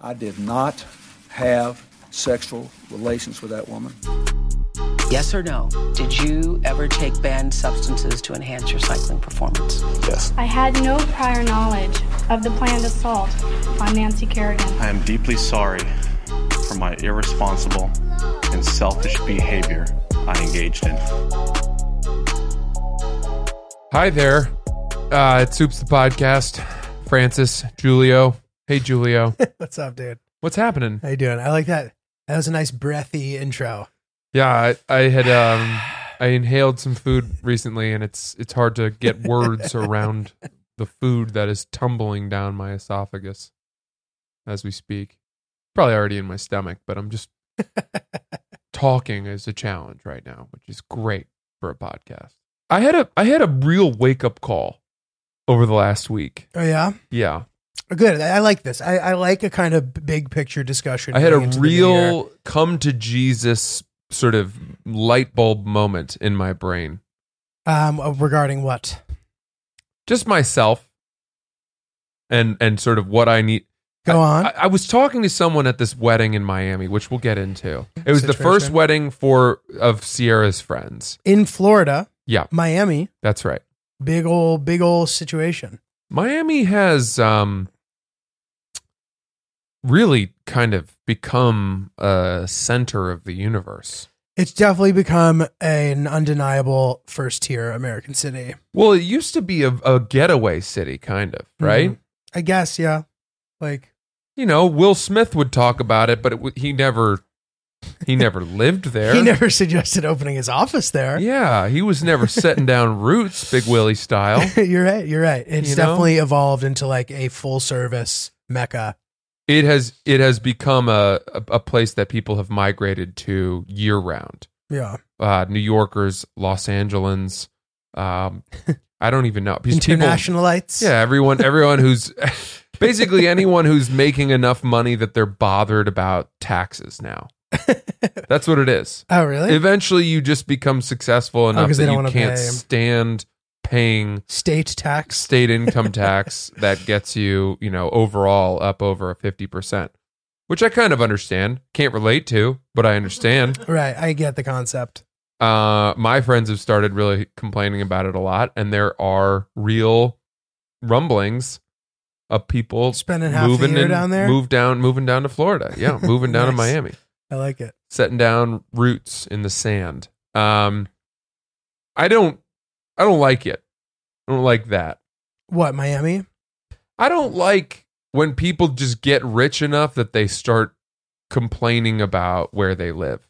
I did not have sexual relations with that woman. Yes or no? Did you ever take banned substances to enhance your cycling performance? Yes. I had no prior knowledge of the planned assault on Nancy Kerrigan. I am deeply sorry for my irresponsible and selfish behavior I engaged in. Hi there. It's Oops the Podcast. Francis, Julio. Hey, Julio. What's up, dude? What's happening? How you doing? I like that. That was a nice breathy intro. Yeah, I inhaled some food recently, and it's hard to get words around the food that is tumbling down my esophagus as we speak. Probably already in my stomach, but I'm just talking is a challenge right now, which is great for a podcast. I had a real wake up call over the last week. Oh yeah? Yeah. Good. I like this. I like a kind of big picture discussion. I had a real come to Jesus sort of light bulb moment in my brain. Regarding what? Just myself and sort of what I need. Go on. I was talking to someone at this wedding in Miami, which we'll get into. It was the first wedding of Sierra's friends. In Florida. Yeah. Miami. That's right. Big old situation. Miami has really kind of become a center of the universe. It's definitely become an undeniable first-tier American city. Well, it used to be a getaway city, kind of, right? Mm-hmm. I guess, yeah. Like, you know, Will Smith would talk about it, but he never lived there. He never suggested opening his office there. Yeah, he was never setting down roots, Big Willie style. You're right. It's definitely evolved into like a full service mecca. It has become a place that people have migrated to year round. Yeah, New Yorkers, Los Angeles. I don't even know internationalites. People, yeah, everyone who's basically anyone who's making enough money that they're bothered about taxes now. That's what it is. Oh, really? Eventually, you just become successful enough that you can't stand paying state income tax that gets you, overall up over 50%, which I kind of understand. Can't relate to, but I understand. Right. I get the concept. My friends have started really complaining about it a lot, and there are real rumblings of people spending half the year down there, moving down to Florida. Yeah, moving down nice. To Miami. I like it. Setting down roots in the sand. I don't like it. I don't like that. What, Miami? I don't like when people just get rich enough that they start complaining about where they live.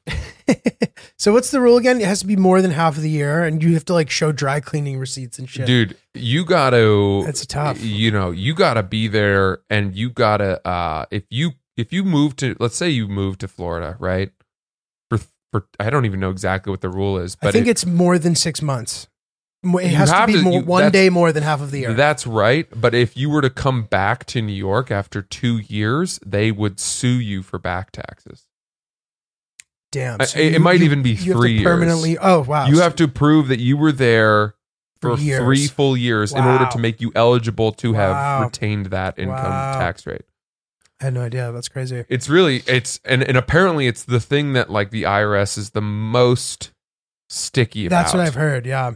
So what's the rule again? It has to be more than half of the year, and you have to like show dry cleaning receipts and shit. Dude, you got to. That's tough. You got to be there, and you got to. If you move to, let's say you move to Florida, right? For I don't even know exactly what the rule is, but I think it's more than 6 months. It has to be one day more than half of the year. That's right. But if you were to come back to New York after 2 years, they would sue you for back taxes. Damn. So it might even be 3 years. Permanently. Oh, wow. You have to prove that you were there for 3 full years in order to make you eligible to have retained that income tax rate. I had no idea. That's crazy. It's really, and apparently it's the thing that like the IRS is the most sticky about. That's what I've heard. Yeah.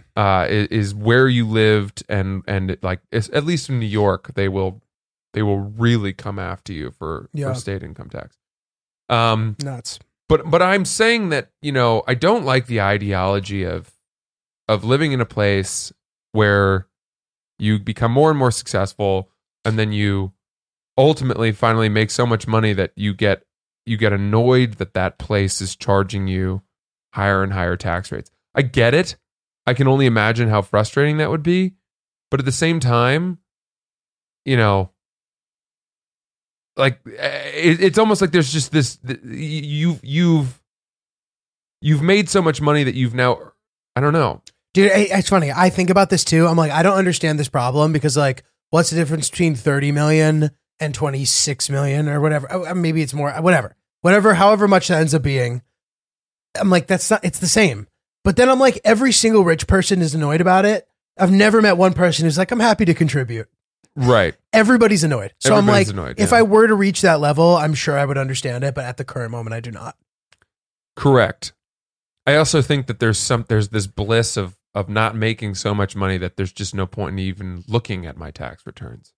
Is where you lived and like, at least in New York, they will really come after you for state income tax. Nuts. But I'm saying that, I don't like the ideology of living in a place where you become more and more successful and then you ultimately finally make so much money that you get annoyed that place is charging you higher and higher tax rates. I get it. I can only imagine how frustrating that would be. But at the same time, like it's almost like there's just this, you've made so much money that you've now, I don't know. Dude, it's funny. I think about this too. I'm like, I don't understand this problem because like, what's the difference between 30 million and 26 million or whatever? Maybe it's more, whatever, however much that ends up being. I'm like, it's the same. But then I'm like, every single rich person is annoyed about it. I've never met one person who's like, I'm happy to contribute. Right. Everybody's annoyed. So everybody's I'm like, annoyed, if I were to reach that level, I'm sure I would understand it. But at the current moment, I do not. Correct. I also think that there's this bliss of not making so much money that there's just no point in even looking at my tax returns.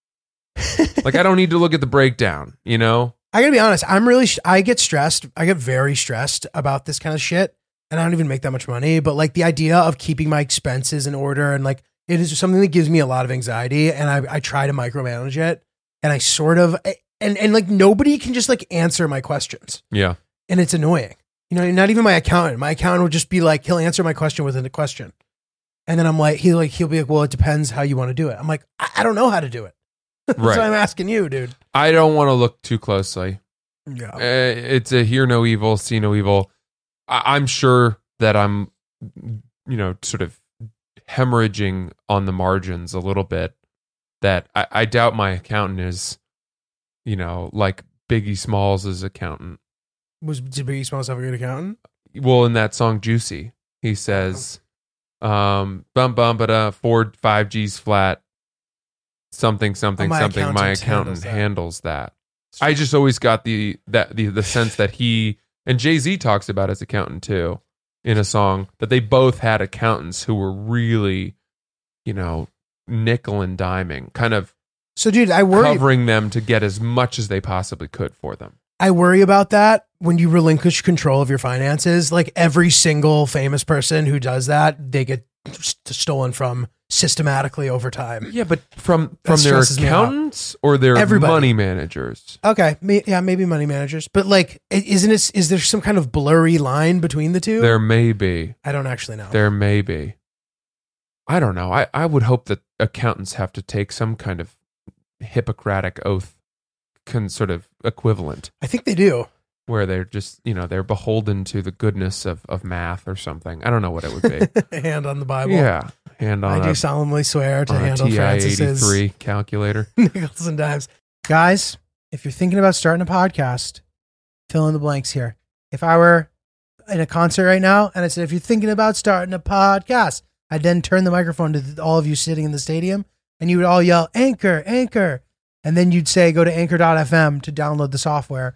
Like, I don't need to look at the breakdown, you know? I gotta be honest. I'm really, I get stressed. I get very stressed about this kind of shit. And I don't even make that much money. But like the idea of keeping my expenses in order and like, it is something that gives me a lot of anxiety, and I try to micromanage it, and I sort of, and like nobody can just like answer my questions. Yeah. And it's annoying. You know, not even my accountant. My accountant will just be like, he'll answer my question within a question. And then I'm like, he'll be like, well, it depends how you want to do it. I'm like, I don't know how to do it. That's right. So I'm asking you, dude. I don't want to look too closely. Yeah. It's a hear no evil, see no evil. I'm sure that I'm, you know, sort of hemorrhaging on the margins a little bit, that I doubt my accountant is, you know, like Biggie Smalls' accountant. Did Biggie Smalls have a good accountant? Well, in that song Juicy, he says, bum bum ba da, 4 5 G's flat, something something something. My accountant handles that. I just always got the sense that he, and Jay-Z talks about his accountant too in a song, that they both had accountants who were really, you know, nickel and diming, kind of. So, dude, I worry covering them to get as much as they possibly could for them. I worry about that when you relinquish control of your finances. Like every single famous person who does that, they get stolen from systematically over time. Yeah, but from their accountants or their money managers. Okay, yeah, maybe money managers. But like, is there some kind of blurry line between the two? There may be. I don't actually know. There may be. I don't know. I would hope that accountants have to take some kind of Hippocratic oath sort of equivalent. I think they do. Where they're just, you know, they're beholden to the goodness of math or something. I don't know what it would be. Hand on the Bible. Yeah. Hand on I do solemnly swear to hand on Francis's TI-83 calculator. Nickels and dimes. Guys, if you're thinking about starting a podcast, fill in the blanks here. If I were in a concert right now and I said, if you're thinking about starting a podcast, I'd then turn the microphone to all of you sitting in the stadium and you would all yell, Anchor, Anchor. And then you'd say, go to anchor.fm to download the software,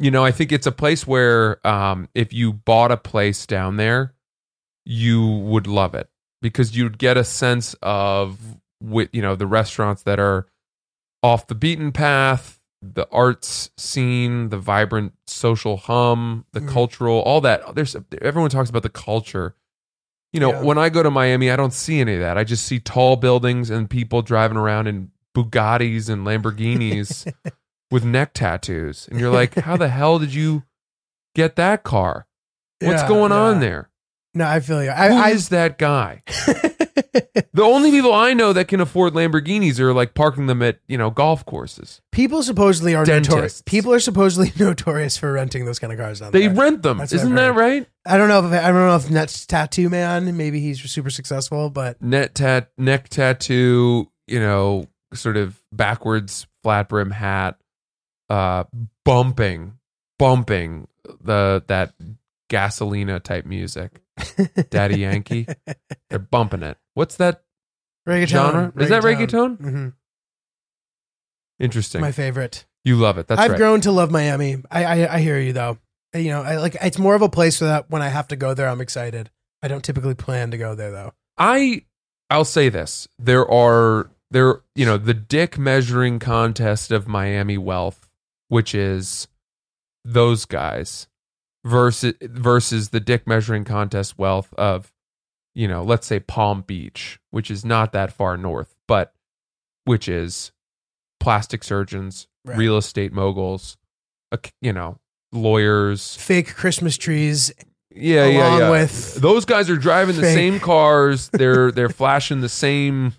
You know, I think it's a place where if you bought a place down there, you would love it, because you'd get a sense of, you know, the restaurants that are off the beaten path, the arts scene, the vibrant social hum, the cultural, all that. Everyone talks about the culture. You know, when I go to Miami, I don't see any of that. I just see tall buildings and people driving around in Bugattis and Lamborghinis. With neck tattoos, and you're like, how the hell did you get that car? What's going on there? No, I feel you. Who is that guy? The only people I know that can afford Lamborghinis are like parking them at, you know, golf courses. People supposedly are notorious. People are supposedly notorious for renting those kind of cars. They rent them. Isn't that right? I don't know if Net Tattoo Man, maybe he's super successful, but neck tattoo, you know, sort of backwards flat brim hat. Bumping that Gasolina type music, Daddy Yankee. They're bumping it. What's that reggaeton genre? Is that reggaeton? Mm-hmm. Interesting. My favorite. You love it. That's right. I've grown to love Miami. I hear you though. You know, I like it's more of a place so that when I have to go there, I'm excited. I don't typically plan to go there though. I'll say this: there, you know, the dick measuring contest of Miami wealth, which is those guys versus the dick measuring contest wealth of, you know, let's say Palm Beach, which is not that far north, but which is plastic surgeons, right, real estate moguls, you know, lawyers, fake Christmas trees. Yeah, along with those guys are driving the same cars. They're flashing the same,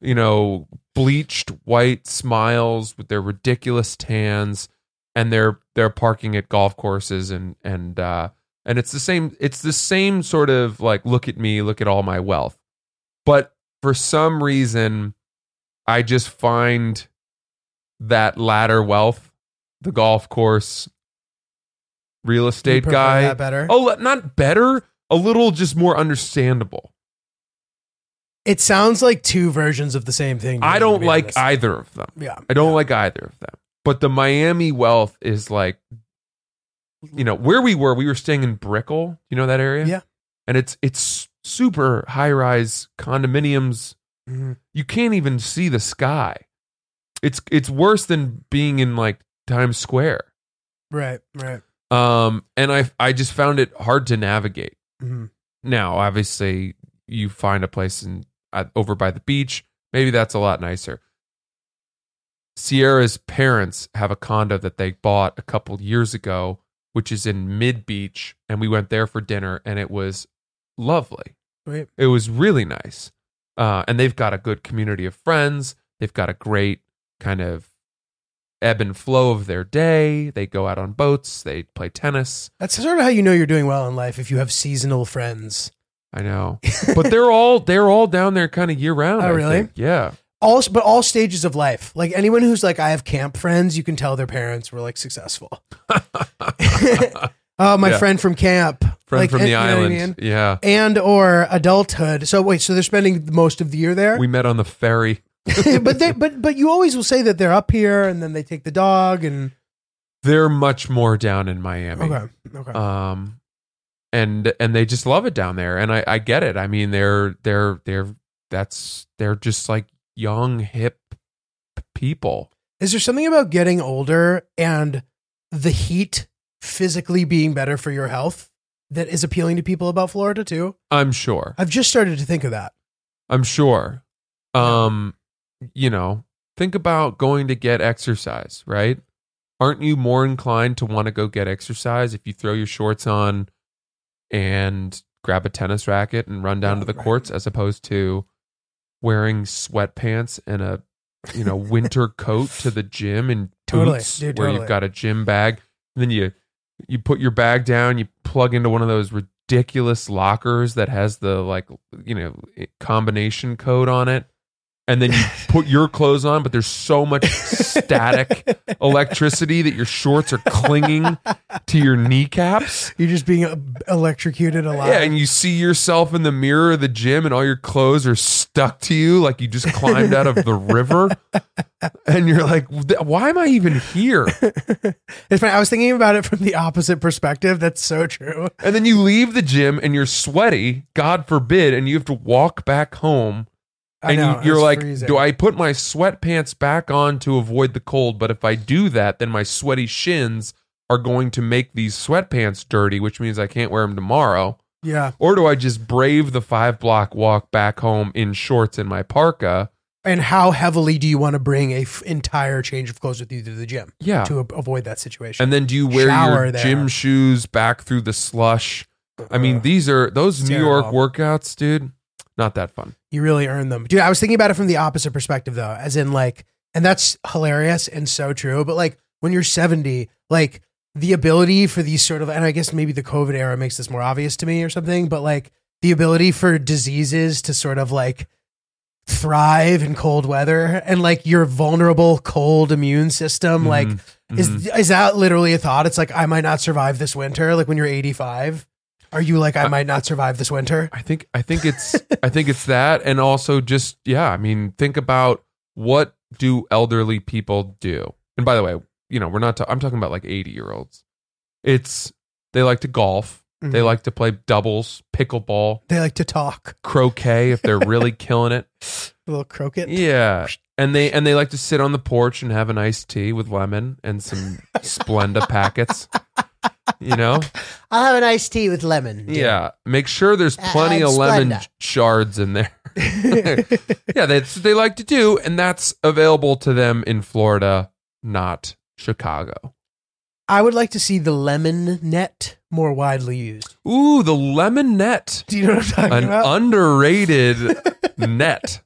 you know, bleached white smiles with their ridiculous tans, and they're parking at golf courses and it's the same sort of like, look at me, look at all my wealth. But for some reason, I just find that latter wealth, the golf course, real estate guy, that better. Oh, not better, a little just more understandable. It sounds like two versions of the same thing. I don't like either of them. Yeah, I don't like either of them. But the Miami wealth is like, you know, where we were staying in Brickell. You know that area? Yeah. And it's super high-rise condominiums. Mm-hmm. You can't even see the sky. It's worse than being in like Times Square. Right, right. And I just found it hard to navigate. Mm-hmm. Now, obviously, you find a place over by the beach. Maybe that's a lot nicer. Sierra's parents have a condo that they bought a couple years ago, which is in Mid Beach, and we went there for dinner, and it was lovely. Right. It was really nice. And they've got a good community of friends. They've got a great kind of ebb and flow of their day. They go out on boats. They play tennis. That's sort of how you know you're doing well in life, if you have seasonal friends. I know, but they're all down there kind of year round. Oh, really? Yeah. All stages of life. Like anyone who's like, I have camp friends, you can tell their parents were like successful. Oh, my friend from camp, from the island. I mean? Yeah. And or adulthood. So wait, so they're spending most of the year there. We met on the ferry. but you always will say that they're up here and then they take the dog, and they're much more down in Miami. Okay. And they just love it down there, and I get it. I mean, they're just like young, hip people. Is there something about getting older and the heat physically being better for your health that is appealing to people about Florida too? I'm sure. I've just started to think of that. I'm sure. You know, think about going to get exercise, right? Aren't you more inclined to want to go get exercise if you throw your shorts on and grab a tennis racket and run down to the courts, as opposed to wearing sweatpants and a, you know, winter coat to the gym and boots, You've got a gym bag? And then you put your bag down, you plug into one of those ridiculous lockers that has the, like, you know, combination code on it, and then you put your clothes on, but there's so much static electricity that your shorts are clinging to your kneecaps. You're just being electrocuted a lot. Yeah, and you see yourself in the mirror of the gym and all your clothes are stuck to you like you just climbed out of the river. And you're like, why am I even here? It's funny. I was thinking about it from the opposite perspective. That's so true. And then you leave the gym and you're sweaty, God forbid, and you have to walk back home. And you're like, freezing. Do I put my sweatpants back on to avoid the cold? But if I do that, then my sweaty shins are going to make these sweatpants dirty, which means I can't wear them tomorrow. Yeah. Or do I just brave the 5-block walk back home in shorts and my parka? And how heavily do you want to bring an entire change of clothes with you to the gym? Yeah. To avoid that situation. And then do you wear your gym shoes back through the slush? I mean, those New York workouts, dude. Not that fun. You really earn them. Dude, I was thinking about it from the opposite perspective, though, as in, like, and that's hilarious and so true, but, like, when you're 70, like, the ability for these sort of, and I guess maybe the COVID era makes this more obvious to me or something, but, like, the ability for diseases to sort of, like, thrive in cold weather, and, like, your vulnerable cold immune system, like, is that literally a thought? It's like, I might not survive this winter, like, when you're 85. Are you like, I might not survive this winter? I think it's that, and also just, yeah, I mean, think about what do elderly people do? And by the way, you know, I'm talking about like 80-year-olds. It's, they like to golf. Mm-hmm. They like to play doubles, pickleball. They like to talk. Croquet, if they're really killing it. A little croquet. Yeah. And they like to sit on the porch and have an iced tea with lemon and some Splenda packets. You know, I'll have an iced tea with lemon. Dude. Yeah, make sure there's plenty of lemon shards in there. Yeah, that's what they like to do, and that's available to them in Florida, not Chicago. I would like to see the lemon net more widely used. Ooh, the lemon net. Do you know what I'm talking about? An underrated net.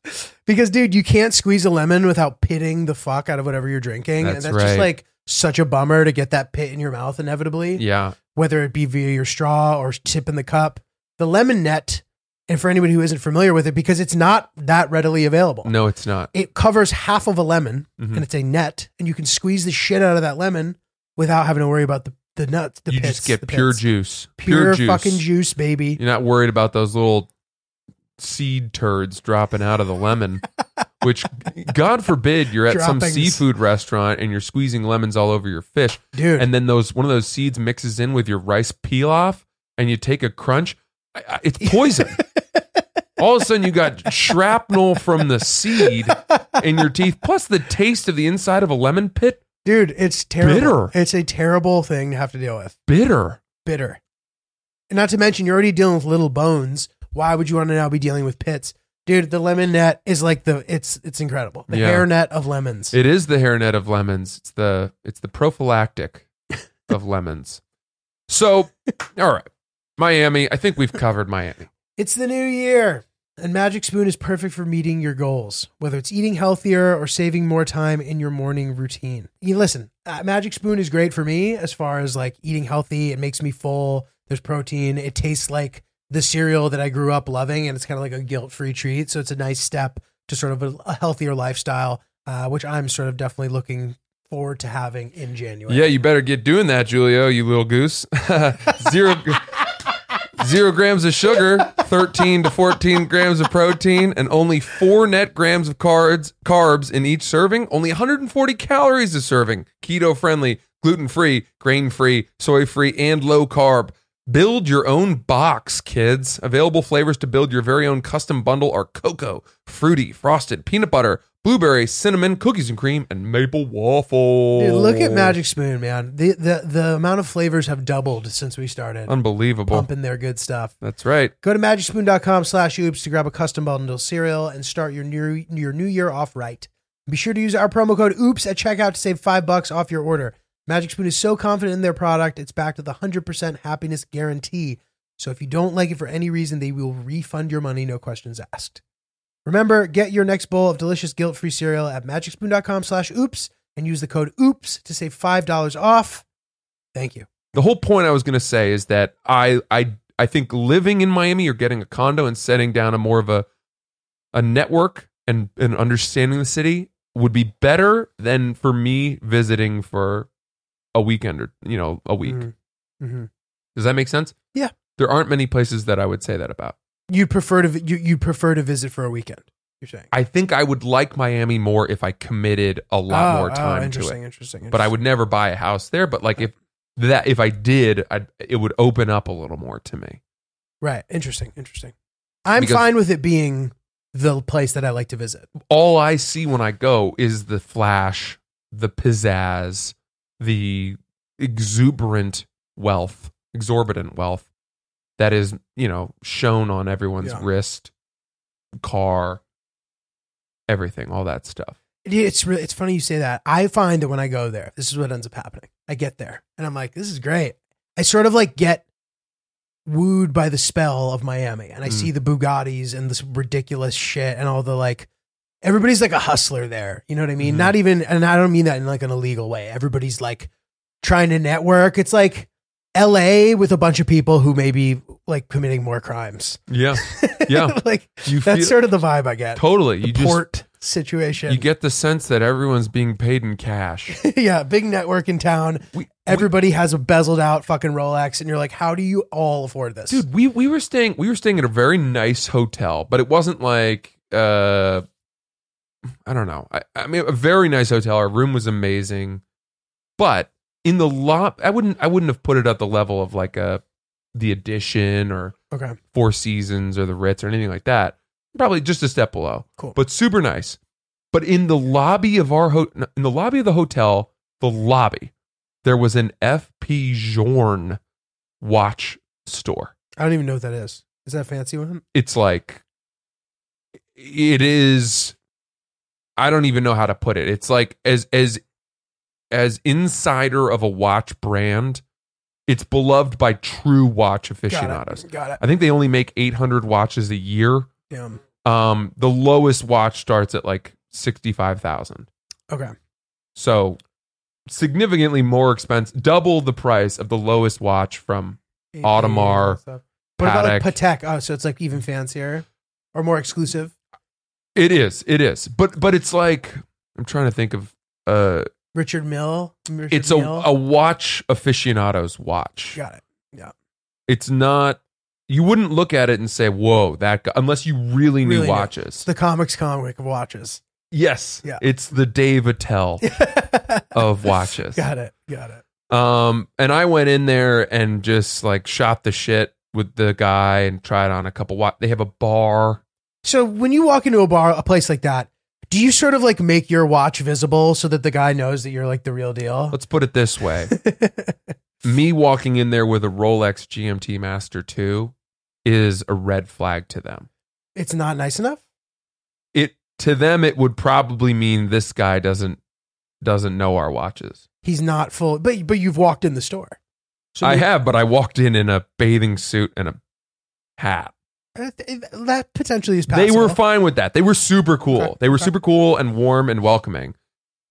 Because, dude, you can't squeeze a lemon without pitting the fuck out of whatever you're drinking. That's right. Just like such a bummer to get that pit in your mouth inevitably. Yeah. Whether it be via your straw or tip in the cup. The lemon net, and for anybody who isn't familiar with it, because it's not that readily available. No, it's not. It covers half of a lemon, mm-hmm. and it's a net, and you can squeeze the shit out of that lemon without having to worry about the nuts, the pits. You just get pure juice. Pure fucking juice, baby. You're not worried about those little seed turds dropping out of the lemon, which God forbid you're at some seafood restaurant and you're squeezing lemons all over your fish, dude. And then one of those seeds mixes in with your rice pilaf, and you take a crunch. It's poison. All of a sudden, you got shrapnel from the seed in your teeth, plus the taste of the inside of a lemon pit. Dude, it's terrible. Bitter. It's a terrible thing to have to deal with. Bitter. And not to mention, you're already dealing with little bones. Why would you want to now be dealing with pits? Dude, the lemon net is like it's incredible. The hairnet of lemons. It is the hairnet of lemons. It's the prophylactic of lemons. So, all right. Miami, I think we've covered Miami. It's the new year, and Magic Spoon is perfect for meeting your goals, whether it's eating healthier or saving more time in your morning routine. You listen, Magic Spoon is great for me as far as like eating healthy. It makes me full. There's protein. It tastes like the cereal that I grew up loving, and it's kind of like a guilt-free treat. So it's a nice step to sort of a healthier lifestyle, which I'm sort of definitely looking forward to having in January. Yeah, you better get doing that, Julio, you little goose. 0 grams of sugar, 13 to 14 grams of protein, and only 4 net grams of carbs in each serving. Only 140 calories a serving. Keto-friendly, gluten-free, grain-free, soy-free, and low-carb. Build your own box, kids. Available flavors to build your very own custom bundle are cocoa, fruity, frosted, peanut butter, blueberry, cinnamon, cookies and cream, and maple waffle. Dude, look at Magic Spoon, man. The amount of flavors have doubled since we started. Unbelievable. Pumping their good stuff. That's right. Go to magicspoon.com/oops to grab a custom bundle cereal and start your new year off right. Be sure to use our promo code OOPS at checkout to save $5 off your order. Magic Spoon is so confident in their product, it's backed with a 100% happiness guarantee. So if you don't like it for any reason, they will refund your money, no questions asked. Remember, get your next bowl of delicious guilt-free cereal at magicspoon.com/oops and use the code OOPS to save $5 off. Thank you. The whole point I was going to say is that I think living in Miami or getting a condo and setting down a more of a network and understanding the city would be better than for me visiting for a weekend or, a week. Mm-hmm. Does that make sense? Yeah. There aren't many places that I would say that about. You prefer to visit for a weekend, you're saying? I think I would like Miami more if I committed a lot more time to it. Interesting. But I would never buy a house there. But like if I did, it would open up a little more to me. Right. Interesting. I'm fine with it being the place that I like to visit. All I see when I go is the flash, the pizzazz, the exorbitant wealth that is, shown on everyone's wrist, car, everything, all that stuff. It's funny you say that. I find that when I go there, this is what ends up happening. I get there and I'm like, this is great. I sort of like get wooed by the spell of Miami, and I see the Bugattis and this ridiculous shit and all the like. Everybody's like a hustler there. You know what I mean? Mm-hmm. Not even, and I don't mean that in like an illegal way. Everybody's like trying to network. It's like LA with a bunch of people who may be like committing more crimes. Yeah. Yeah. Like that's sort of the vibe I get. Totally. The port situation. You get the sense that everyone's being paid in cash. Yeah. Big network in town. Everybody has a bezeled out fucking Rolex. And you're like, how do you all afford this? Dude, we were staying at a very nice hotel, but it wasn't like, I don't know. I mean, a very nice hotel. Our room was amazing, but in the lot, I wouldn't have put it at the level of like the Edition or Four Seasons or the Ritz or anything like that. Probably just a step below. Cool, but super nice. But in the lobby of the hotel, there was an F.P. Journe watch store. I don't even know what that is. Is that a fancy one? It's like it is. I don't even know how to put it. It's like as insider of a watch brand, it's beloved by true watch aficionados. Got it. I think they only make 800 watches a year. Damn. The lowest watch starts at like 65,000. Okay. So significantly more expensive, double the price of the lowest watch from Audemars. What about like Patek? Oh, so it's like even fancier or more exclusive. It is. It is. But it's like, I'm trying to think of Richard Mille. It's a watch aficionado's watch. Got it. Yeah. It's not, you wouldn't look at it and say, whoa, that guy, unless you really knew watches. It's the comics comic of watches. Yes. Yeah. It's the Dave Attell of watches. Got it. Got it. And I went in there and just like shot the shit with the guy and tried on a couple watches. They have a bar. So when you walk into a bar, a place like that, do you sort of like make your watch visible so that the guy knows that you're like the real deal? Let's put it this way. Me walking in there with a Rolex GMT Master 2 is a red flag to them. It's not nice enough? To them, it would probably mean this guy doesn't know our watches. He's not full, but you've walked in the store. So I have, but I walked in a bathing suit and a hat. That potentially is possible. They were fine with that. They were super cool. Okay. They were super cool and warm and welcoming.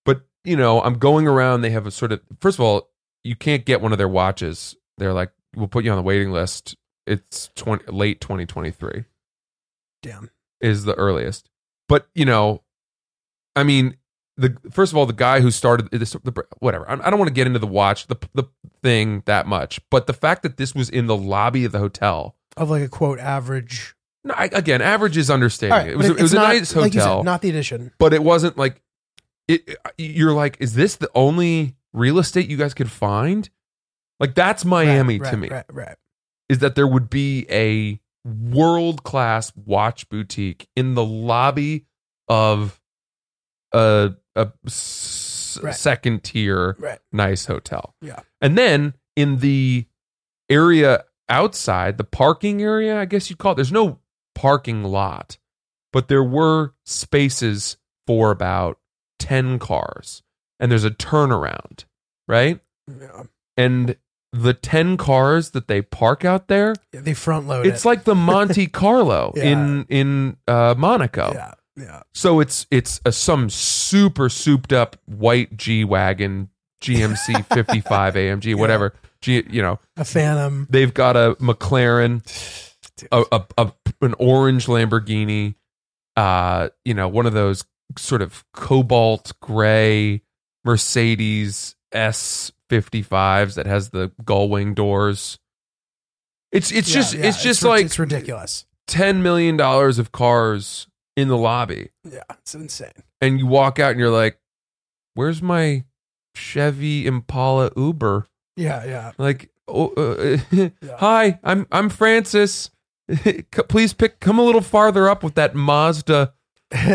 But, you know, I'm going around. They have a sort of, first of all, you can't get one of their watches. They're like, we'll put you on the waiting list. It's late 2023. Damn. Is the earliest. But, you know, I mean, first of all, the guy who started this, whatever. I don't want to get into the watch, the thing that much. But the fact that this was in the lobby of the hotel. Of like a quote average. No, again, average is understating. Right, it was not, a nice hotel, like you said, not the addition. But it wasn't like it. You're like, is this the only real estate you guys could find? Like that's Miami to me. Right. Is that there would be a world class watch boutique in the lobby of a second tier nice hotel? Yeah, and then in the area. Outside the parking area, I guess you'd call it. There's no parking lot, but there were spaces for about 10 cars, and there's a turnaround, right? Yeah. And the 10 cars that they park out there, they front load. It's like the Monte Carlo in Monaco. Yeah, yeah. So it's some super souped up white G wagon, GMC 55 AMG, whatever. You know, a Phantom. They've got a McLaren, an orange Lamborghini, you know, one of those sort of cobalt gray Mercedes S55s that has the gull wing doors. It's just like it's ridiculous. $10 million of cars in the lobby. Yeah, it's insane. And you walk out and you're like, "Where's my Chevy Impala Uber?" Yeah. Like, hi, I'm Francis. Please come a little farther up with that Mazda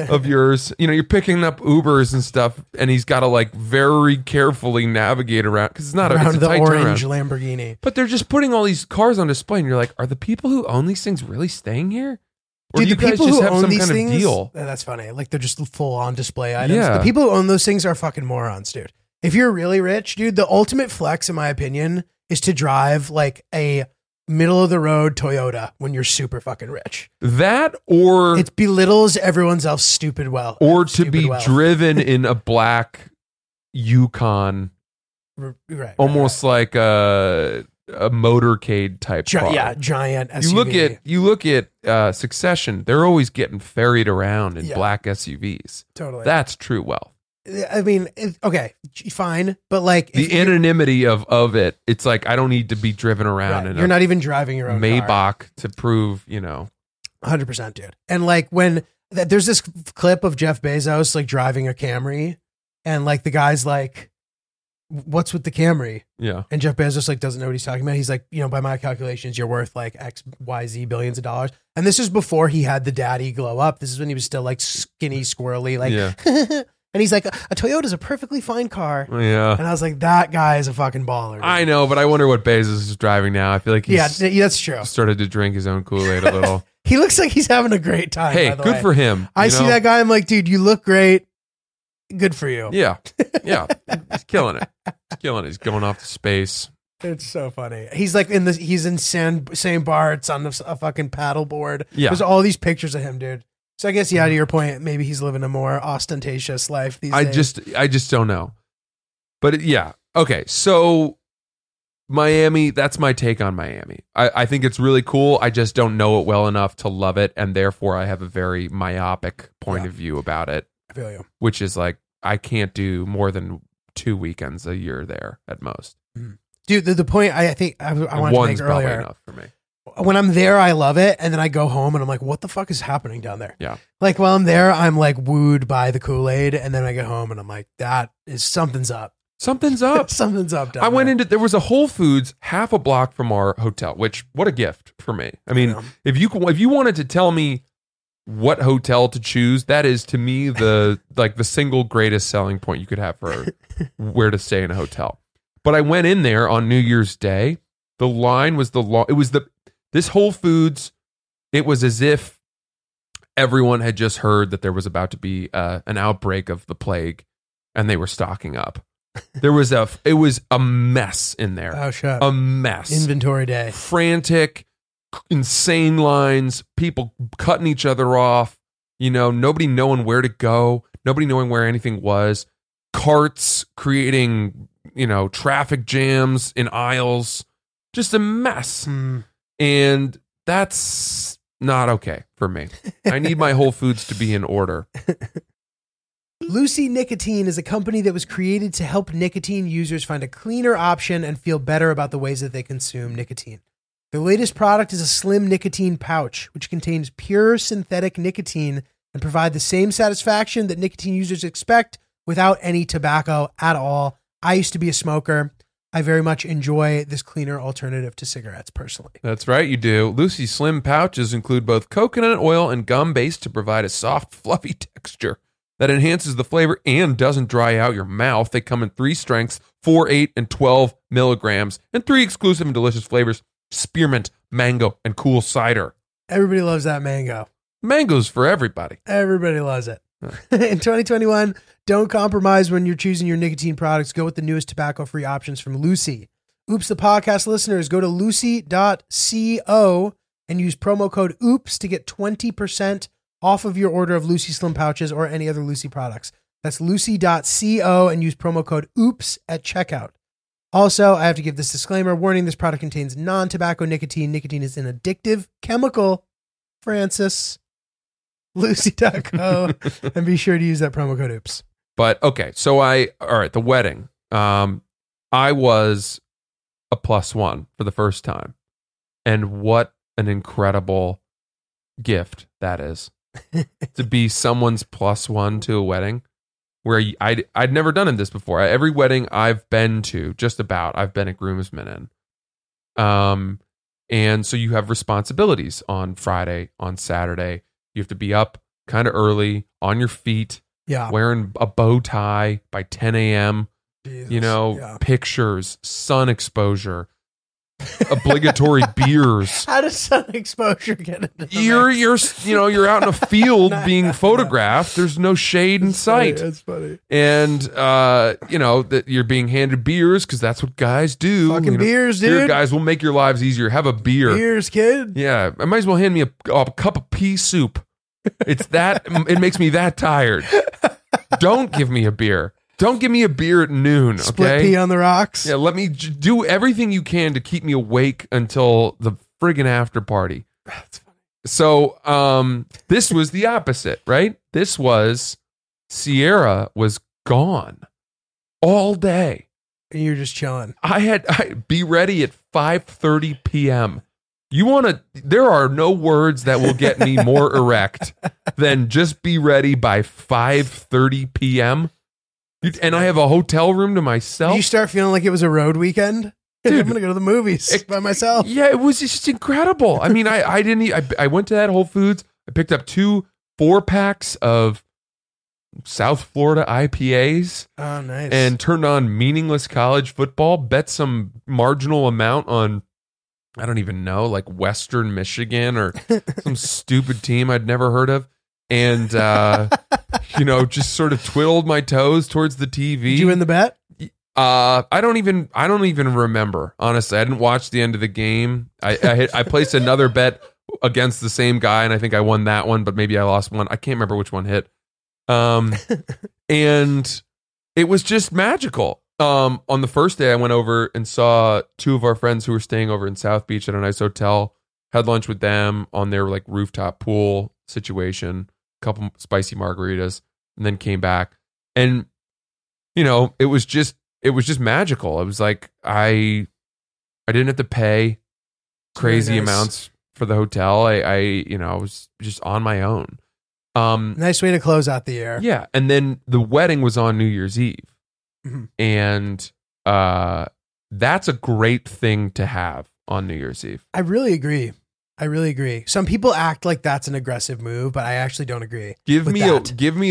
of yours. You know, you're picking up Ubers and stuff, and he's got to like very carefully navigate around because it's not around a tight orange turnaround. Lamborghini. But they're just putting all these cars on display, and you're like, are the people who own these things really staying here? Or do you guys just have some kind of deal? That's funny. Like they're just full on display items. Yeah. The people who own those things are fucking morons, dude. If you're really rich, dude, the ultimate flex, in my opinion, is to drive like a middle of the road Toyota when you're super fucking rich. That or it belittles everyone's else stupid wealth. Or to be driven in a black Yukon, like a motorcade type car. Yeah, giant SUV. You look at Succession; they're always getting ferried around in black SUVs. Totally, that's true wealth. I mean, okay, fine, but like the anonymity of it, it's like I don't need to be driven around. Right. You're not even driving your own Maybach to prove, you know, 100%, dude. And like when there's this clip of Jeff Bezos like driving a Camry, and like the guy's like, "What's with the Camry?" Yeah, and Jeff Bezos like doesn't know what he's talking about. He's like, you know, by my calculations, you're worth like X, Y, Z billions of dollars. And this is before he had the daddy glow up. This is when he was still like skinny, squirrely, like. Yeah. And he's like, a Toyota's a perfectly fine car. Yeah. And I was like, that guy is a fucking baller. Dude. I know, but I wonder what Bezos is driving now. I feel like he's that's true. Started to drink his own Kool-Aid a little. He looks like he's having a great time. Hey, good for him. I see that guy. I'm like, dude, you look great. Good for you. Yeah. Yeah. He's killing it. He's going off to space. It's so funny. He's like he's in St. Bart's on a fucking paddleboard. Yeah. There's all these pictures of him, dude. So I guess, yeah, to your point, maybe he's living a more ostentatious life these days. I just don't know. But yeah. Okay. So Miami, that's my take on Miami. I think it's really cool. I just don't know it well enough to love it. And therefore I have a very myopic point of view about it. I feel you. Which is like, I can't do more than 2 weekends a year there at most. Dude, the point I think I wanted to make earlier. Enough for me. When I'm there, I love it. And then I go home and I'm like, what the fuck is happening down there? Yeah. Like while I'm there, I'm like wooed by the Kool-Aid. And then I get home and I'm like, something's up. Something's up. Something's up. Down I went there. There was a Whole Foods half a block from our hotel, which what a gift for me. I mean, if you wanted to tell me what hotel to choose, that is to me the like the single greatest selling point you could have for where to stay in a hotel. But I went in there on New Year's Day. The line was this Whole Foods, it was as if everyone had just heard that there was about to be an outbreak of the plague and they were stocking up. There was it was a mess in there. Oh, shut up. A mess. Inventory day. Frantic, insane lines, people cutting each other off, you know, nobody knowing where to go, nobody knowing where anything was, carts creating, you know, traffic jams in aisles, just a mess. Mm. And that's not okay for me. I need my Whole Foods to be in order. Lucy Nicotine is a company that was created to help nicotine users find a cleaner option and feel better about the ways that they consume nicotine. Their latest product is a slim nicotine pouch, which contains pure synthetic nicotine and provide the same satisfaction that nicotine users expect without any tobacco at all. I used to be a smoker. I very much enjoy this cleaner alternative to cigarettes personally. That's right, you do. Lucy's slim pouches include both coconut oil and gum base to provide a soft, fluffy texture that enhances the flavor and doesn't dry out your mouth. They come in 3 strengths, 4, 8, and 12 milligrams, and 3 exclusive and delicious flavors, spearmint, mango, and cool cider. Everybody loves that mango. Mango's for everybody. Everybody loves it. In 2021, don't compromise when you're choosing your nicotine products. Go with the newest tobacco-free options from Lucy. Oops the Podcast listeners, go to lucy.co and use promo code OOPS to get 20% off of your order of Lucy Slim Pouches or any other Lucy products. That's lucy.co and use promo code OOPS at checkout. Also, I have to give this disclaimer. Warning, this product contains non-tobacco nicotine. Nicotine is an addictive chemical. Francis. Lucy.co and be sure to use that promo code OOPS. But okay, so the wedding. I was a +1 for the first time. And what an incredible gift that is to be someone's +1 to a wedding where I'd never done this before. Every wedding I've been to, just about, I've been a groomsman in. And so you have responsibilities on Friday, on Saturday. You have to be up kind of early, on your feet, wearing a bow tie by 10 a.m., pictures, sun exposure, obligatory beers. How does sun exposure get into the you're out in a field being photographed. There's no shade in sight. That's funny. And, that you're being handed beers because that's what guys do. Fucking beers, dude. Beer guys will make your lives easier. Have a beer. Beers, kid. Yeah. I might as well hand me a cup of pea soup. It's that. It makes me that tired. Don't give me a beer. Don't give me a beer at noon, okay? Split pea on the rocks. Yeah, let me do everything you can to keep me awake until the friggin' after party. That's funny. So this was the opposite, right? This was Sierra was gone all day. And you're just chilling. I be ready at 5:30 p.m. There are no words that will get me more erect than just be ready by 5:30 p.m. And I have a hotel room to myself. You start feeling like it was a road weekend. Dude, I'm going to go to the movies by myself. Yeah, it was just incredible. I mean, I went to that Whole Foods. I picked up 2 4-packs of South Florida IPAs. Oh, nice. And turned on meaningless college football, bet some marginal amount on, I don't even know, like Western Michigan or some stupid team I'd never heard of. And, just sort of twiddled my toes towards the TV. Did you win the bet? I don't even remember. Honestly, I didn't watch the end of the game. I placed another bet against the same guy, and I think I won that one, but maybe I lost one. I can't remember which one hit. And it was just magical. On the first day, I went over and saw two of our friends who were staying over in South Beach at a nice hotel. Had lunch with them on their like rooftop pool situation. A couple spicy margaritas, and then came back. And you know, it was just magical. It was like I didn't have to pay crazy amounts for the hotel. I was just on my own. Nice way to close out the year. Yeah. And then the wedding was on New Year's Eve. Mm-hmm. And that's a great thing to have on New Year's Eve. I really agree. Some people act like that's an aggressive move, but I actually don't agree. Give me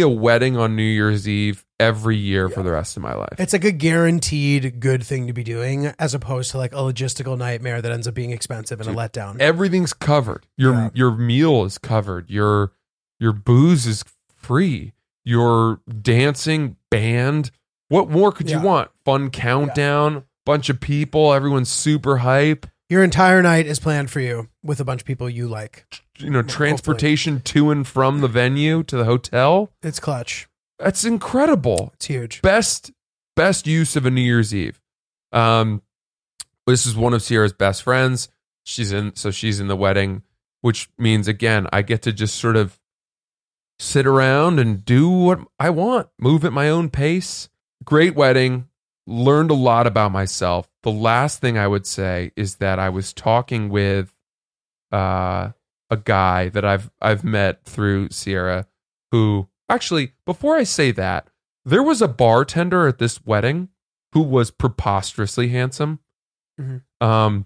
a wedding on New Year's Eve every year for the rest of my life. It's like a guaranteed good thing to be doing, as opposed to like a logistical nightmare that ends up being expensive and a letdown. Everything's covered. Your meal is covered. Your booze is free. Your dancing band. What more could you want? Fun countdown, bunch of people, everyone's super hype. Your entire night is planned for you with a bunch of people you like. You know, transportation to and from the venue to the hotel. It's clutch. That's incredible. It's huge. Best use of a New Year's Eve. This is one of Sierra's best friends. She's in the wedding, which means again, I get to just sort of sit around and do what I want, move at my own pace. Great wedding. Learned a lot about myself. The last thing I would say is that I was talking with a guy that I've met through Sierra, who actually, before I say that, there was a bartender at this wedding who was preposterously handsome. Mm-hmm.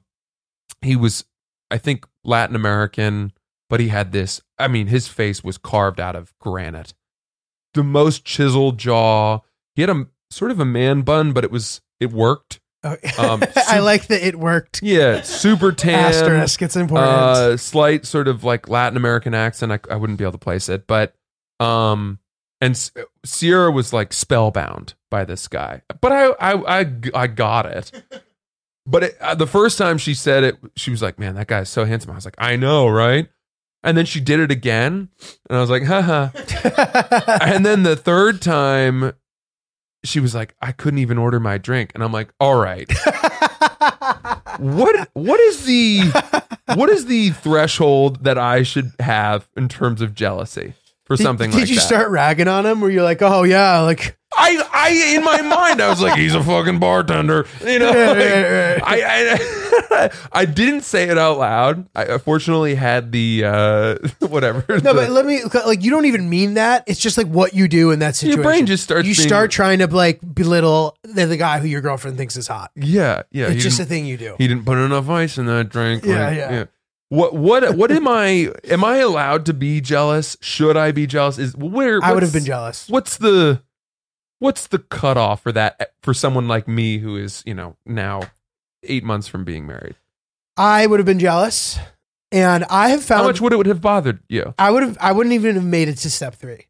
He was, I think, Latin American, but he had this, I mean, his face was carved out of granite. The most chiseled jaw. He had a sort of a man bun, but it worked. Oh. I like that it worked. Yeah, super tan. Asterisk, it's important. Slight sort of like Latin American accent. I wouldn't be able to place it, but and Sierra was like spellbound by this guy. But I got it. But the first time she said it, she was like, "Man, that guy's so handsome." I was like, "I know, right?" And then she did it again, and I was like, "Haha." And then the third time, she was like, I couldn't even order my drink. And I'm like, all right. What is the threshold that I should have in terms of jealousy for something like that? Did you start ragging on him? Were you like, oh yeah, like I in my mind I was like, he's a fucking bartender. You know, like, I didn't say it out loud. I fortunately had the whatever. But let me, like, you don't even mean that. It's just like what you do in that situation. Your brain just starts. You start trying to like belittle the guy who your girlfriend thinks is hot. Yeah, yeah. It's just a thing you do. He didn't put enough ice in that drink. Yeah, like, yeah. What am I allowed to be jealous? Should I be jealous? I would have been jealous. What's the cutoff for that for someone like me who is, you know, now 8 months from being married? I would have been jealous, and I have found. How much would it have bothered you? I wouldn't even have made it to step three.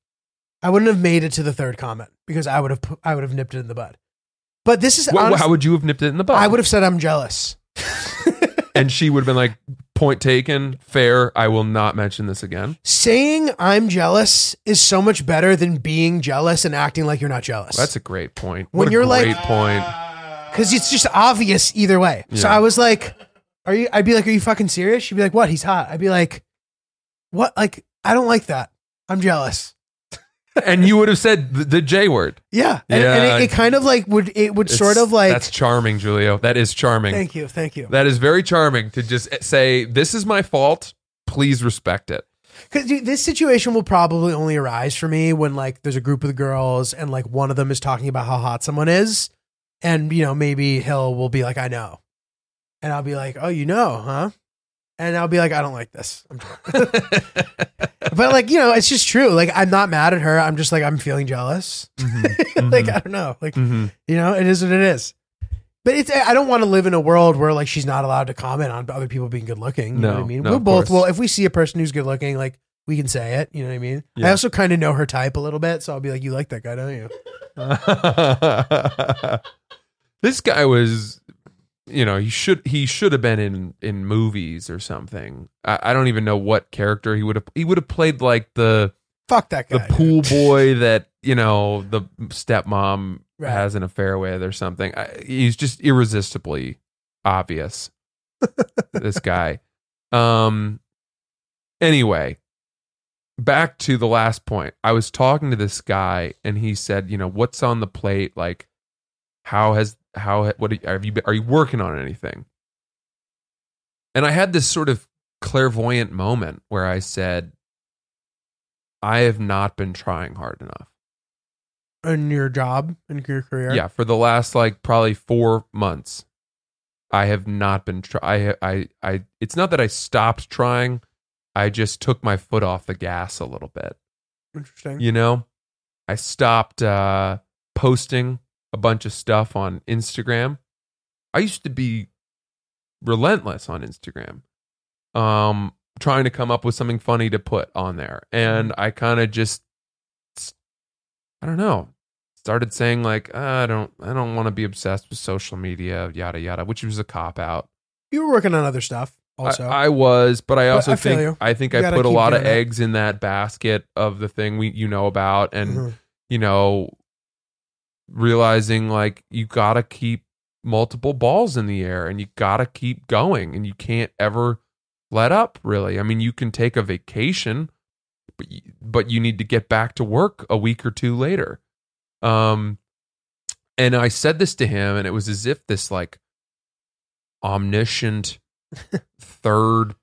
I wouldn't have made it to the third comment because I would have nipped it in the bud. But this is how would you have nipped it in the bud? I would have said I'm jealous, and she would have been like, "Point taken, fair. I will not mention this again." Saying I'm jealous is so much better than being jealous and acting like you're not jealous. Well, that's a great point. Point. Because it's just obvious either way. Yeah. So I was like, I'd be like, are you fucking serious? She'd be like, what? He's hot. I'd be like, what? Like, I don't like that. I'm jealous. And you would have said the J word. Yeah. And it kind of like would sort of like. That's charming, Julio. That is charming. Thank you. That is very charming to just say, this is my fault. Please respect it. Because this situation will probably only arise for me when like there's a group of girls and like one of them is talking about how hot someone is. And, you know, maybe Hill will be like, I know. And I'll be like, oh, you know, huh? And I'll be like, I don't like this. But like, you know, it's just true. Like, I'm not mad at her. I'm just like, I'm feeling jealous. Mm-hmm. Like, I don't know. Like, you know, it is what it is. But I don't want to live in a world where like she's not allowed to comment on other people being good looking. You know what I mean? No, well, if we see a person who's good looking, like we can say it. You know what I mean? Yeah. I also kind of know her type a little bit. So I'll be like, you like that guy, don't you? This guy was you know, he should have been in movies or something. I don't even know what character he would have played, like the fuck that guy, the pool boy that, you know, the stepmom right. has an affair with or something. He's just irresistibly obvious. This guy. Anyway, back to the last point. I was talking to this guy and he said, you know, what's on the plate? Like, are you working on anything? And I had this sort of clairvoyant moment where I said, I have not been trying hard enough. In your job, in your career? Yeah, for the last like probably 4 months, I have not been trying. It's not that I stopped trying. I just took my foot off the gas a little bit. Interesting. You know, I stopped posting a bunch of stuff on Instagram. I used to be relentless on Instagram, trying to come up with something funny to put on there. And I kind of just, I don't know, started saying like, I don't want to be obsessed with social media, yada, yada, which was a cop out. You were working on other stuff also. I was, but I also I think I put a lot of eggs in that basket of the thing you know about, and, mm-hmm. you know, realizing like you gotta keep multiple balls in the air and you gotta keep going and you can't ever let up, really. I mean, you can take a vacation, but you need to get back to work a week or two later. And I said this to him, and it was as if this like omniscient third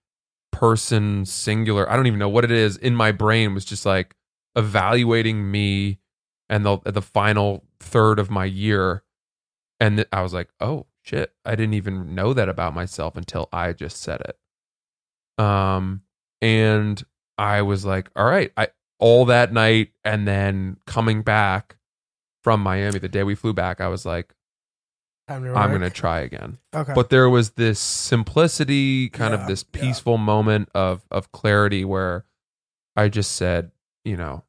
person singular, I don't even know what it is, in my brain was just like evaluating me and the final third of my year. And I was like, oh shit, I didn't even know that about myself until I just said it. And I was like, all right, all that night and then coming back from Miami, the day we flew back, I was like, I'm going to try again. Okay. But there was this simplicity, kind of this peaceful moment of clarity where I just said, you know,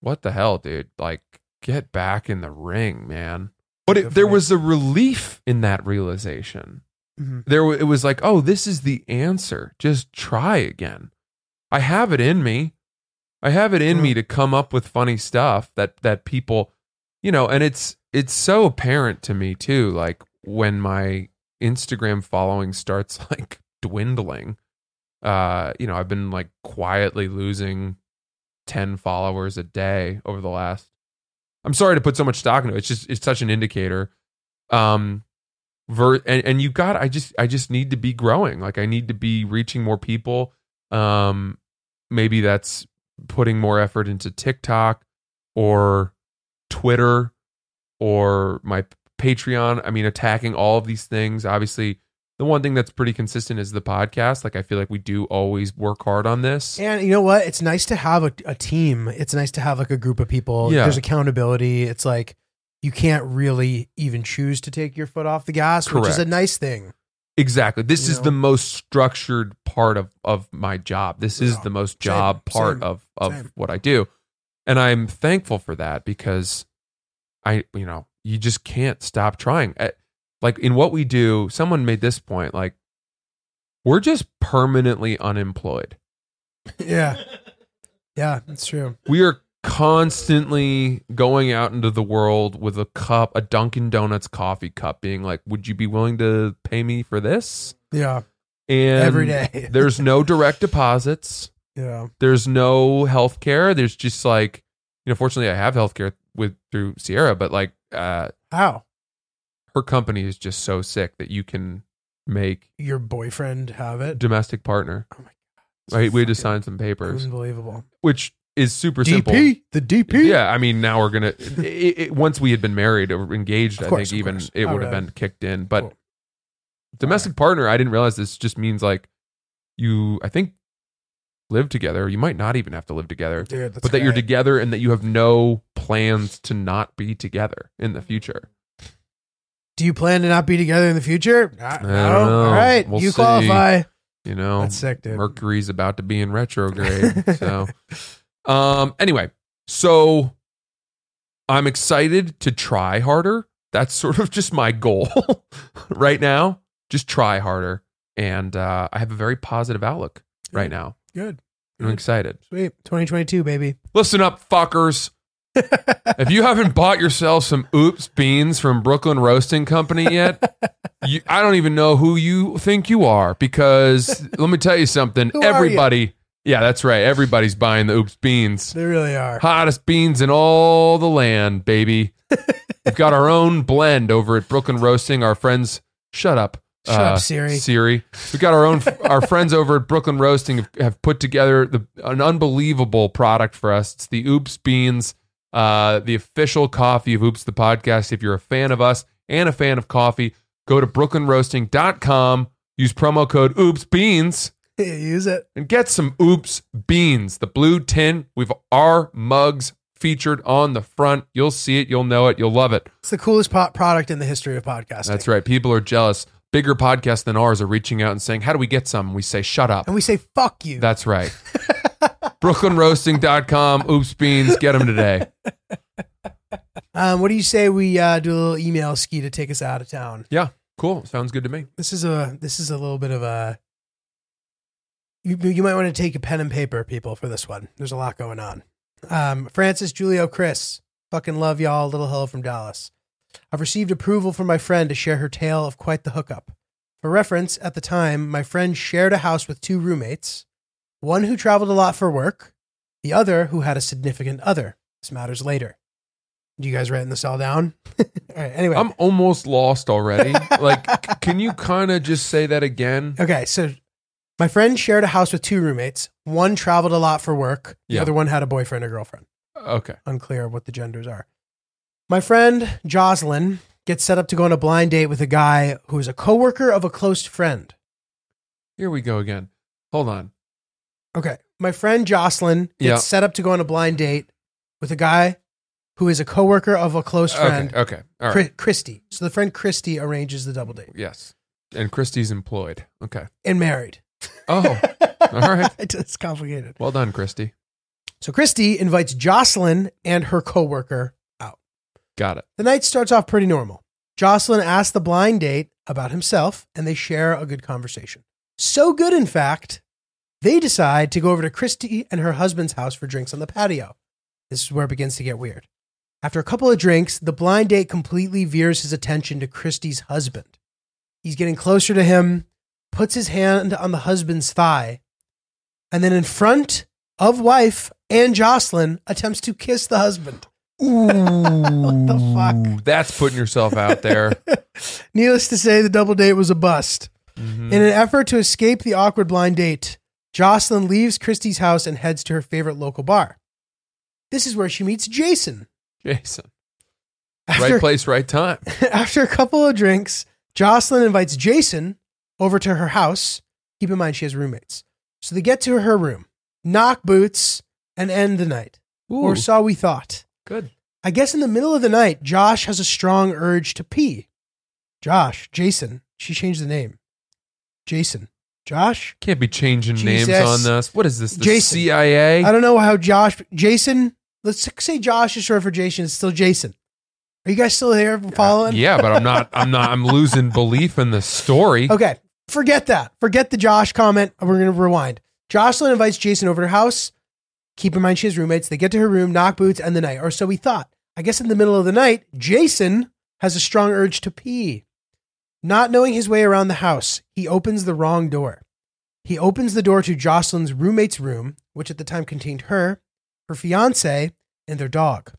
what the hell, dude? Like, get back in the ring, man. But there was a relief in that realization. Mm-hmm. It was like, oh, this is the answer. Just try again. I have it in me. I have it in me to come up with funny stuff that people, you know, and it's so apparent to me too. Like when my Instagram following starts like dwindling, you know, I've been like quietly losing 10 followers a day over the last. I'm sorry to put so much stock into it. It's just, it's such an indicator. And you got, I just need to be growing. Like I need to be reaching more people. Maybe that's putting more effort into TikTok or Twitter or my Patreon. I mean, attacking all of these things. Obviously, the one thing that's pretty consistent is the podcast. Like, I feel like we do always work hard on this. And you know what? It's nice to have a team. It's nice to have like a group of people. Yeah. There's accountability. It's like you can't really even choose to take your foot off the gas, correct, which is a nice thing. Exactly. This is the most structured part of my job. This is the most job part of what I do. And I'm thankful for that because you know, you just can't stop trying. Like in what we do, someone made this point, like we're just permanently unemployed. Yeah. Yeah, that's true. We are constantly going out into the world with a Dunkin' Donuts coffee cup, being like, would you be willing to pay me for this? Yeah. And every day. There's no direct deposits. Yeah. There's no healthcare. There's just like, you know, fortunately I have healthcare through Sierra, but like, how? Her company is just so sick that you can make your boyfriend have it. Domestic partner. Oh my God. That's right. We had to sign some papers. Unbelievable. Which is super simple. The DP. Yeah. I mean, now we're going to, once we had been married or engaged, I think even it would have been kicked in, but cool. Domestic partner. I didn't realize this just means like I think live together. You might not even have to live together, dude, but that you're together and that you have no plans to not be together in the future. Do you plan to not be together in the future? I don't know. All right. We'll see. Qualify. You know, that's sick, dude. Mercury's about to be in retrograde. So, anyway, so I'm excited to try harder. That's sort of just my goal right now. just try harder. And I have a very positive outlook right now. Good. I'm excited. Sweet. 2022, baby. Listen up, fuckers. If you haven't bought yourself some Oops beans from Brooklyn Roasting Company yet, I don't even know who you think you are, because let me tell you something. Everybody, yeah, that's right. Everybody's buying the Oops beans. They really are. Hottest beans in all the land, baby. We've got our own blend over at Brooklyn Roasting. Our friends, shut up, Siri. We've got our own. Our friends over at Brooklyn Roasting have put together an unbelievable product for us. It's the Oops beans. The official coffee of Oops the Podcast. If you're a fan of us and a fan of coffee, go to brooklynroasting.com, use promo code Oops Beans, use it, and get some Oops beans. The blue tin, we've our mugs featured on the front. You'll see it, you'll know it, you'll love it. It's the coolest product in the history of podcasting. That's right. People are jealous. Bigger podcasts than ours are reaching out and saying, how do we get some? And we say, shut up. And we say, fuck you. That's right. BrooklynRoasting.com, Oops beans, get them today. What do you say we do a little email ski to take us out of town? Yeah, cool. Sounds good to me. This is a little bit of a. You might want to take a pen and paper, people, for this one. There's a lot going on. Francis, Julio, Chris, fucking love y'all. Little hello from Dallas. I've received approval from my friend to share her tale of quite the hookup. For reference, at the time, my friend shared a house with two roommates. One who traveled a lot for work, the other who had a significant other. This matters later. Do you guys writing this all down? All right, anyway. I'm almost lost already. Can you kind of just say that again? Okay, so my friend shared a house with two roommates. One traveled a lot for work. The other one had a boyfriend or girlfriend. Okay. Unclear what the genders are. My friend, Jocelyn, gets set up to go on a blind date with a guy who is a coworker of a close friend. Here we go again. Hold on. Okay, my friend Jocelyn gets set up to go on a blind date with a guy who is a coworker of a close friend. Okay. All right. Christy. So the friend Christy arranges the double date. Yes, and Christy's employed. Okay, and married. Oh, all right. It's complicated. Well done, Christy. So Christy invites Jocelyn and her coworker out. Got it. The night starts off pretty normal. Jocelyn asks the blind date about himself, and they share a good conversation. So good, in fact. They decide to go over to Christy and her husband's house for drinks on the patio. This is where it begins to get weird. After a couple of drinks, the blind date completely veers his attention to Christy's husband. He's getting closer to him, puts his hand on the husband's thigh, and then in front of wife and Jocelyn, attempts to kiss the husband. Ooh, what the fuck? That's putting yourself out there. Needless to say, the double date was a bust. Mm-hmm. In an effort to escape the awkward blind date, Jocelyn leaves Christy's house and heads to her favorite local bar. This is where she meets Jason. Right place, right time. After a couple of drinks, Jocelyn invites Jason over to her house. Keep in mind, she has roommates. So they get to her room, knock boots, and end the night. Ooh. Or so we thought. Good. I guess in the middle of the night, Josh has a strong urge to pee. Jason. She changed the name. Jason. Josh? Can't be changing names on this. What is this? The Jason. CIA? I don't know how Jason, let's say Josh is short for Jason. It's still Jason. Are you guys still here following? Yeah, but I'm not. I'm losing belief in the story. Okay. Forget that. Forget the Josh comment. We're going to rewind. Jocelyn invites Jason over to her house. Keep in mind, she has roommates. They get to her room, knock boots, end the night. Or so we thought. I guess in the middle of the night, Jason has a strong urge to pee. Not knowing his way around the house, he opens the wrong door. He opens the door to Jocelyn's roommate's room, which at the time contained her, her fiance, and their dog.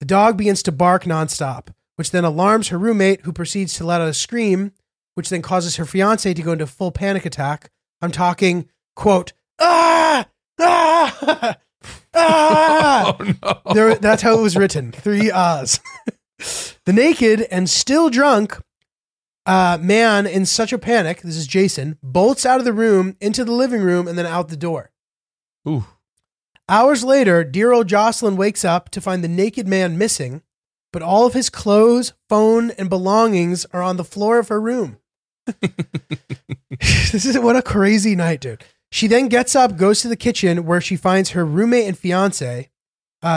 The dog begins to bark nonstop, which then alarms her roommate, who proceeds to let out a scream, which then causes her fiance to go into a full panic attack. I'm talking, quote, ah, ah, ah. Oh, no. That's how it was written. 3 ahs. The naked and still drunk man in such a panic, this is Jason, bolts out of the room into the living room and then out the door. Ooh. Hours later, dear old Jocelyn wakes up to find the naked man missing, but all of his clothes, phone, and belongings are on the floor of her room. This is what a crazy night, dude. She then gets up, goes to the kitchen where she finds her roommate and fiance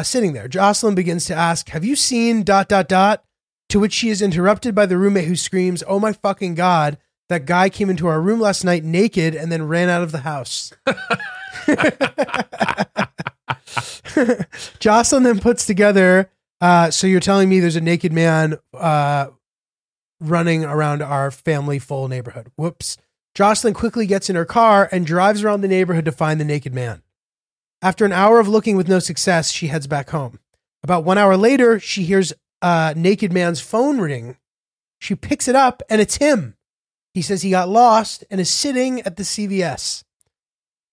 sitting there. Jocelyn begins to ask, have you seen ... to which she is interrupted by the roommate who screams, oh my fucking God, that guy came into our room last night naked and then ran out of the house. Jocelyn then puts together, so you're telling me there's a naked man running around our family full neighborhood. Whoops. Jocelyn quickly gets in her car and drives around the neighborhood to find the naked man. After an hour of looking with no success, she heads back home. About 1 hour later, she hears a naked man's phone ring. She picks it up and it's him. He says he got lost and is sitting at the CVS.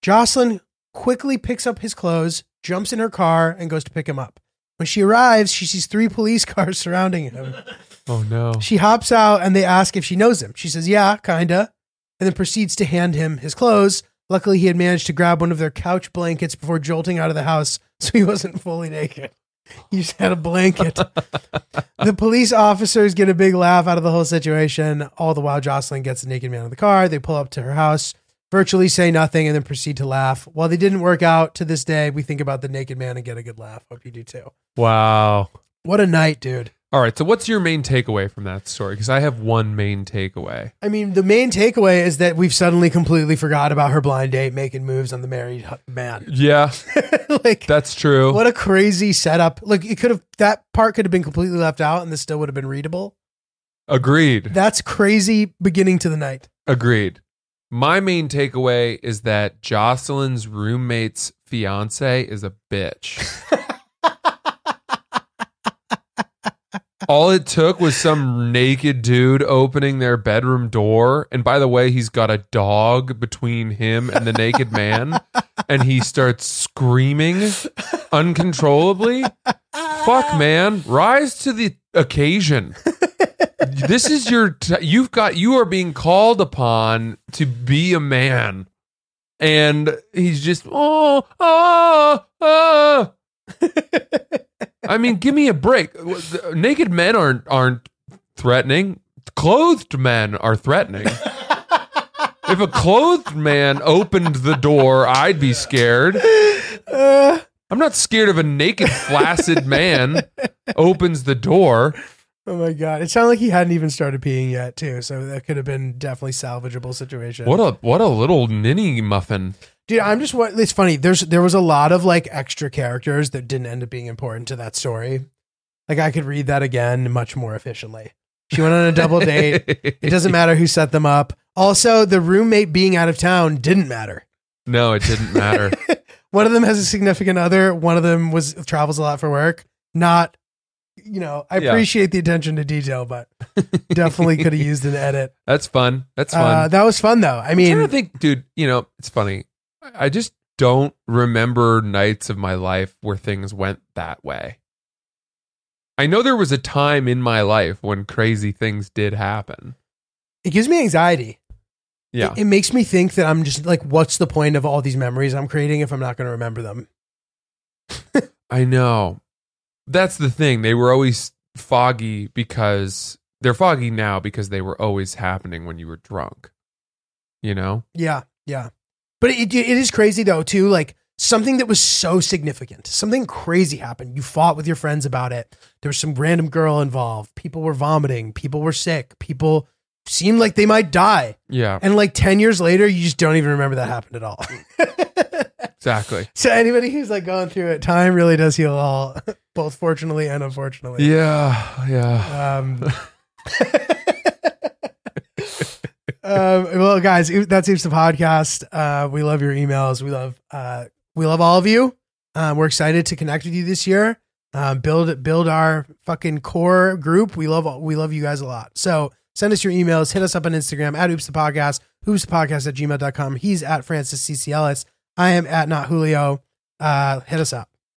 Jocelyn quickly picks up his clothes, jumps in her car, and goes to pick him up. When she arrives, she sees 3 police cars surrounding him. Oh, no. She hops out and they ask if she knows him. She says, yeah, kinda, and then proceeds to hand him his clothes. Luckily, he had managed to grab one of their couch blankets before jolting out of the house, so he wasn't fully naked. He just had a blanket. The police officers get a big laugh out of the whole situation. All the while, Jocelyn gets the naked man in the car. They pull up to her house, virtually say nothing, and then proceed to laugh. While they didn't work out, to this day, we think about the naked man and get a good laugh. Hope you do too. Wow. What a night, dude. All right. So what's your main takeaway from that story? Because I have one main takeaway. I mean, the main takeaway is that we've suddenly completely forgot about her blind date making moves on the married man. Yeah. Like, that's true. What a crazy setup. Like, it could have, that part could have been completely left out and this still would have been readable. Agreed. That's crazy beginning to the night. Agreed. My main takeaway is that Jocelyn's roommate's fiance is a bitch. All it took was some naked dude opening their bedroom door. And by the way, he's got a dog between him and the naked man. And he starts screaming uncontrollably. Fuck, man. Rise to the occasion. This is your... you are being called upon to be a man. And he's just... Oh. I mean, give me a break. Naked men aren't threatening. Clothed men are threatening. If a clothed man opened the door, I'd be scared. I'm not scared of a naked, flaccid man opens the door. Oh my God. It sounded like he hadn't even started peeing yet, too. So that could have been definitely salvageable situation. What a little ninny muffin. Dude, it's funny. There was a lot of like extra characters that didn't end up being important to that story. Like I could read that again much more efficiently. She went on a double date. It doesn't matter who set them up. Also, the roommate being out of town didn't matter. No, it didn't matter. One of them has a significant other. One of them travels a lot for work. Not, appreciate the attention to detail, but definitely could have used an edit. That's fun. That was fun though. I mean, I'm trying to think, dude, it's funny. I just don't remember nights of my life where things went that way. I know there was a time in my life when crazy things did happen. It gives me anxiety. Yeah. It makes me think that I'm just like, what's the point of all these memories I'm creating if I'm not going to remember them? I know. That's the thing. They were always foggy because they're foggy now because they were always happening when you were drunk, Yeah. Yeah. But it is crazy though, too, like something that was so significant, something crazy happened. You fought with your friends about it. There was some random girl involved. People were vomiting. People were sick. People seemed like they might die. Yeah. And like 10 years later, you just don't even remember that happened at all. Exactly. So anybody who's like going through it, time really does heal all, both fortunately and unfortunately. Yeah. Yeah. Well, guys, that's Oops the Podcast. We love your emails. We love all of you. We're excited to connect with you this year. Build our fucking core group. We love you guys a lot. So send us your emails. Hit us up on Instagram at Oops the Podcast. Oopsthepodcast@gmail.com. He's at francisccellis. I am at notjulio. Hit us up.